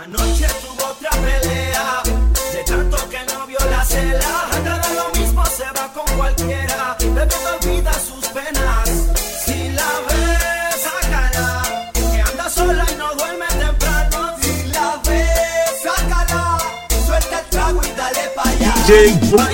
Anoche tuvo otra pelea, de tanto que no vio la cela. Anda da lo mismo, se va con cualquiera, bebiendo olvida sus penas. Si la ves, sácala, que anda sola y no duerme temprano. Si la ves, sácala, suelta el trago y dale pa' allá. DJ no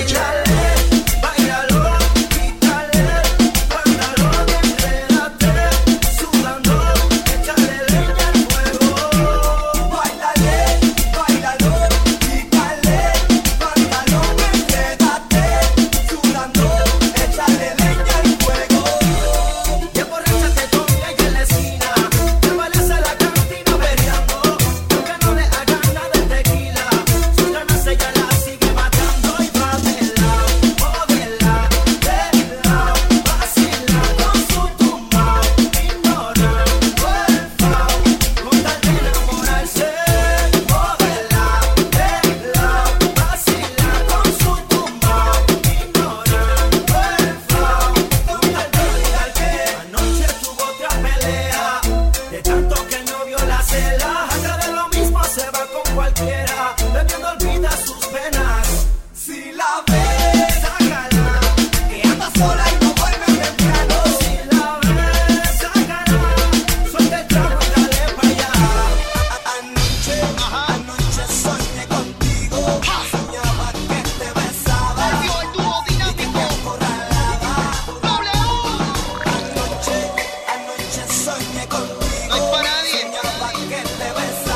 hay para nadie, soñaba que te besaba.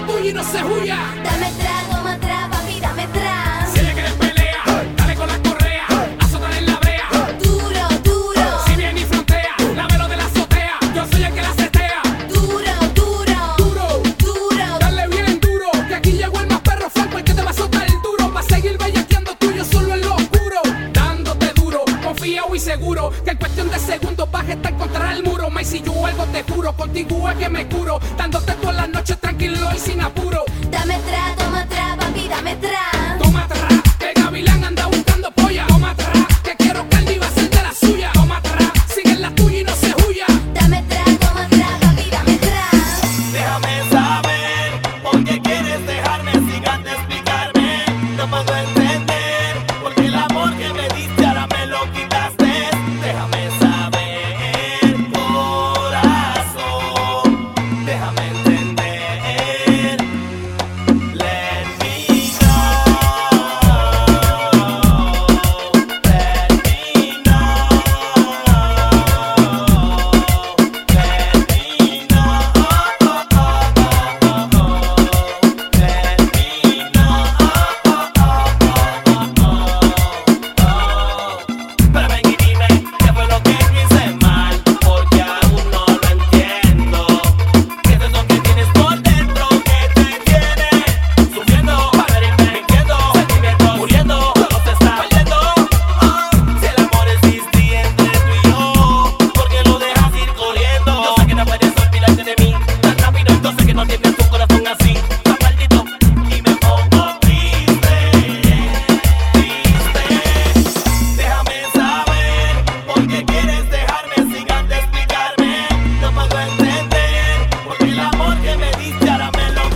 la tuya y no se huya. Dame tra, toma tra, papi, dame tra. Si ella quiere pelea, dale con las correas, azótale en la brea. Duro, duro. Si viene y frontea, lávelo de la azotea. Yo soy el que la setea. Duro, duro. Duro, duro. Dale bien duro, que aquí llegó el más perro franco, el que te va a soltar el duro. Va a seguir bellaqueando tuyo solo en lo oscuro. Dándote duro, confiado y seguro, que en cuestión de segundos vas a estar contra el muro. May, si yo algo te juro, contigo es que me curo. Dándote todas las noches tranquilo y sin apuro. Dame tra, toma tra, papi, dame tra. Toma tra, que el gavilán anda buscando polla. Toma tra, que quiero que el diva se de la suya. Toma tra, sigue en la tuya y no se huya. Dame tra, toma tra, papi, dame tra. Déjame saber por qué quieres dejarme sin antes explicarme. No puedo entender porque el amor que me diste ahora me lo quitaste. Déjame saber, corazón, déjame entender, let me know. Pero ven y dime qué fue lo que hice mal, porque aún no lo entiendo. ¿Qué es lo que tienes por dentro que te tiene sufriendo, perdiendo, sentimientos muriendo, todo te está perdiendo? Oh, si el amor existía entre tú y yo, ¿por qué lo dejas ir corriendo? Yo sé que no puedes olvidarte de mí tan rápido, entonces que no tienes tu corazón así. Más maldito y me pongo triste. Déjame saber por qué quieres dejarme sin antes explicarme. No puedo entender porque el amor que me diste ahora me lo quitaste.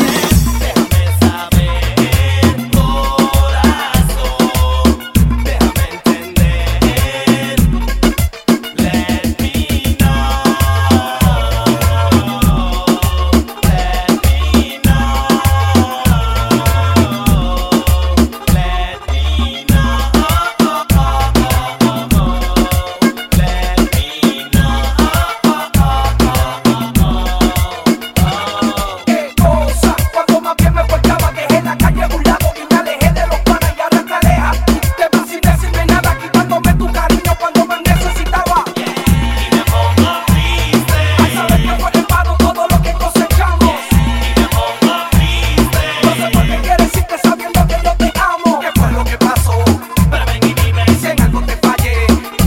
Déjame saber, corazón, déjame entender, let me know, let me know, let me know. Let me know. Qué cosa, cuando más bien me portaba, dejé la calle a un lado y me alejé de los panas y ahora te alejas. Tú te vas sin decirme nada, quitándome tu cariño cuando más necesitaba. Y me pongo triste, Al saber que fue en vano todo lo que cosechamos. y me pongo triste. No sé por qué quieres irte sabiendo que yo te amo. ¿Qué fue lo que pasó? Pero ven y dime, Si en algo te fallé,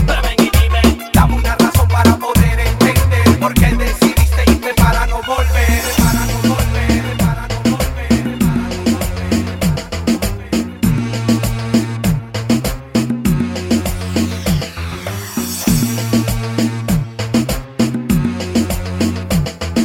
pero ven y dime, dame una razón para poder entender por qué decidiste irte para no volver. Para no volver, para no volver, para no volver, para no volver. Let me know, let me know, let me know, let me know.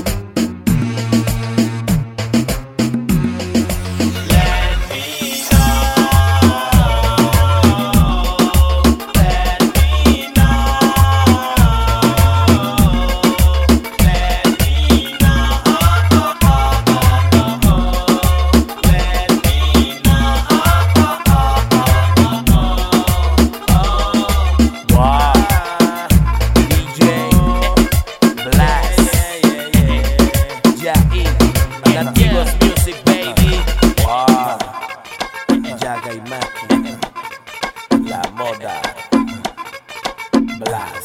Wow, DJ Blast, Jair, Latinos Music Baby. Wow, Yaga y Máquina, la moda Blast.